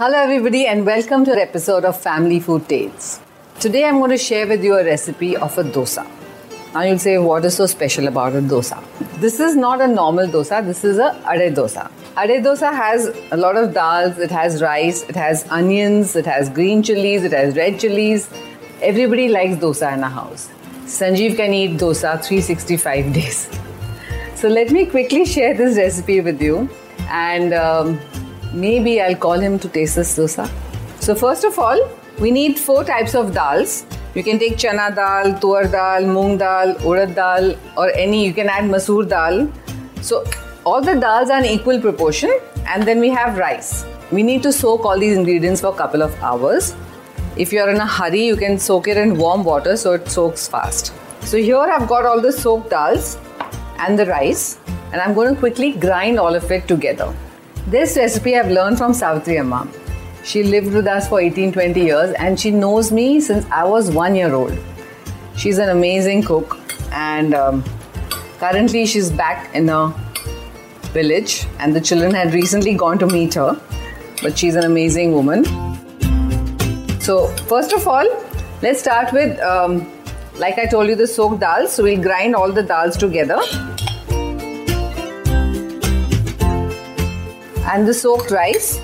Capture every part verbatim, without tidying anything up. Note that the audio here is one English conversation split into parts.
Hello everybody and welcome to an episode of Family Food Tales. Today I'm going to share with you a recipe of a dosa. Now you'll say, what is so special about a dosa? This is not a normal dosa, this is a ade dosa. Ade dosa has a lot of dals, it has rice, it has onions, it has green chilies, it has red chilies. Everybody likes dosa in a house. Sanjeev can eat dosa three hundred sixty-five days. So let me quickly share this recipe with you and um, maybe I'll call him to taste this dosa. So first of all, we need four types of dals. You can take chana dal, tuar dal, moong dal, urad dal or any, you can add masoor dal. So all the dals are in equal proportion and then we have rice. We need to soak all these ingredients for a couple of hours. If you're in a hurry, you can soak it in warm water so it soaks fast. So here I've got all the soaked dals and the rice and I'm going to quickly grind all of it together. This recipe I've learned from Savatriyamma. She lived with us for eighteen to twenty years and she knows me since I was one year old. She's an amazing cook and um, currently she's back in a village and the children had recently gone to meet her, but she's an amazing woman. So first of all, let's start with, um, like I told you, the soaked dal. So we'll grind all the dals together. And the soaked rice,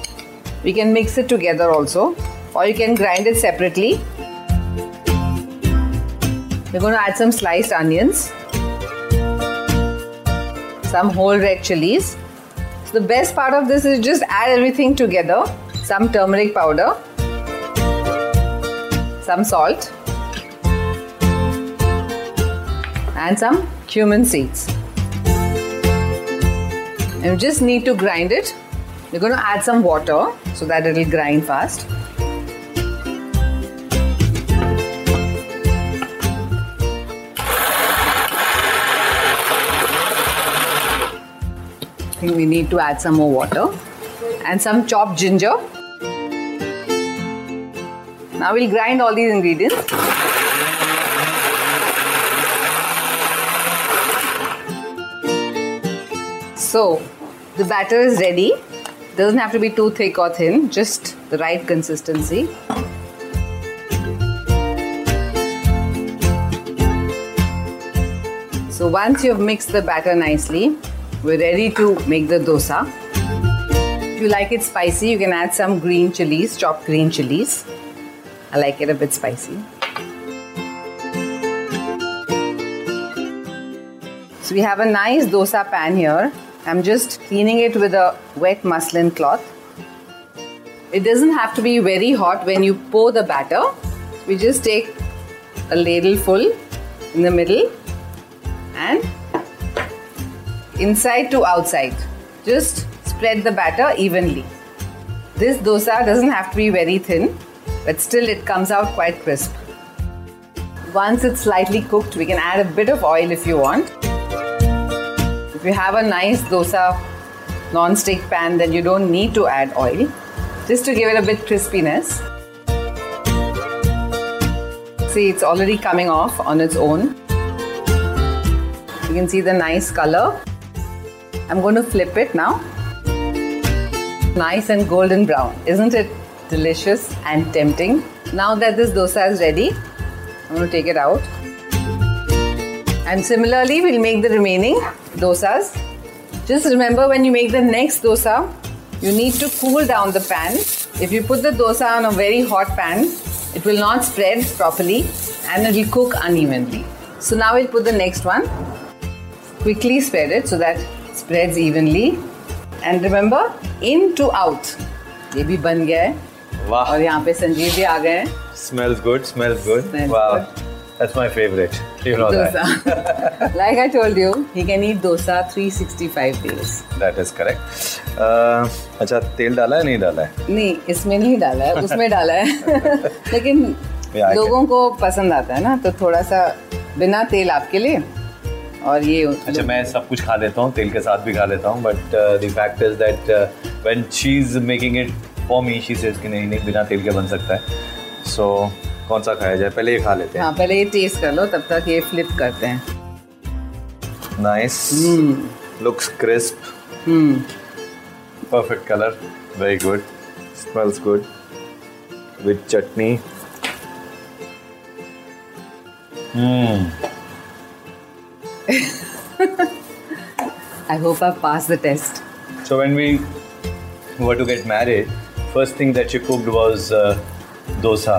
we can mix it together also, or you can grind it separately. We're going to add some sliced onions, some whole red chilies. So the best part of this is just add everything together, some turmeric powder, some salt, and some cumin seeds. And you just need to grind it. We're going to add some water so that it'll grind fast. I think we need to add some more water and some chopped ginger. Now we'll grind all these ingredients. So the batter is ready. Doesn't have to be too thick or thin, just the right consistency. So once you've mixed the batter nicely, we're ready to make the dosa. If you like it spicy, you can add some green chilies, chopped green chilies. I like it a bit spicy. So we have a nice dosa pan here. I'm just cleaning it with a wet muslin cloth. It doesn't have to be very hot when you pour the batter. We just take a ladle full in the middle and inside to outside. Just spread the batter evenly. This dosa doesn't have to be very thin, but still it comes out quite crisp. Once it's slightly cooked, we can add a bit of oil if you want. If you have a nice dosa non-stick pan, then you don't need to add oil, just to give it a bit crispiness. See, it's already coming off on its own. You can see the nice color. I'm going to flip it now. Nice and golden brown. Isn't it delicious and tempting? Now that this dosa is ready, I'm going to take it out. And similarly, we'll make the remaining dosas. Just remember, when you make the next dosa, you need to cool down the pan. If you put the dosa on a very hot pan, it will not spread properly and it will cook unevenly. So now we'll put the next one. Quickly spread it so that it spreads evenly. And remember, in to out. This is also done. Wow. And here Sanjeev is also. Smells good, smells good. Smells wow. Good. That's my favorite. You know dosa. That. Like I told you, he can eat dosa three hundred sixty-five days. That is correct. Uh, अच्छा तेल डाला है नहीं डाला है? नहीं इसमें नहीं डाला है, उसमें डाला है. लेकिन yeah, लोगों को पसंद आता है ना, तो थोड़ा सा बिना तेल आपके लिए. और ये अच्छा मैं सब कुछ खा लेता हूँ, तेल के साथ भी खा लेता हूँ. But uh, the fact is that uh, when she's making it for me, she says कि नहीं नहीं बिना तेल के बन सकता है. So कौन सा खाया जाए, पहले ये खा लेते हैं. हाँ, पहले ये टेस्ट कर लो, तब तक ये फ्लिप करते हैं. Nice, looks crisp, perfect colour, very good. Smells good with chutney. Hmm. I hope I've passed the test. So when we were to get married, first thing that she cooked was uh, dosa.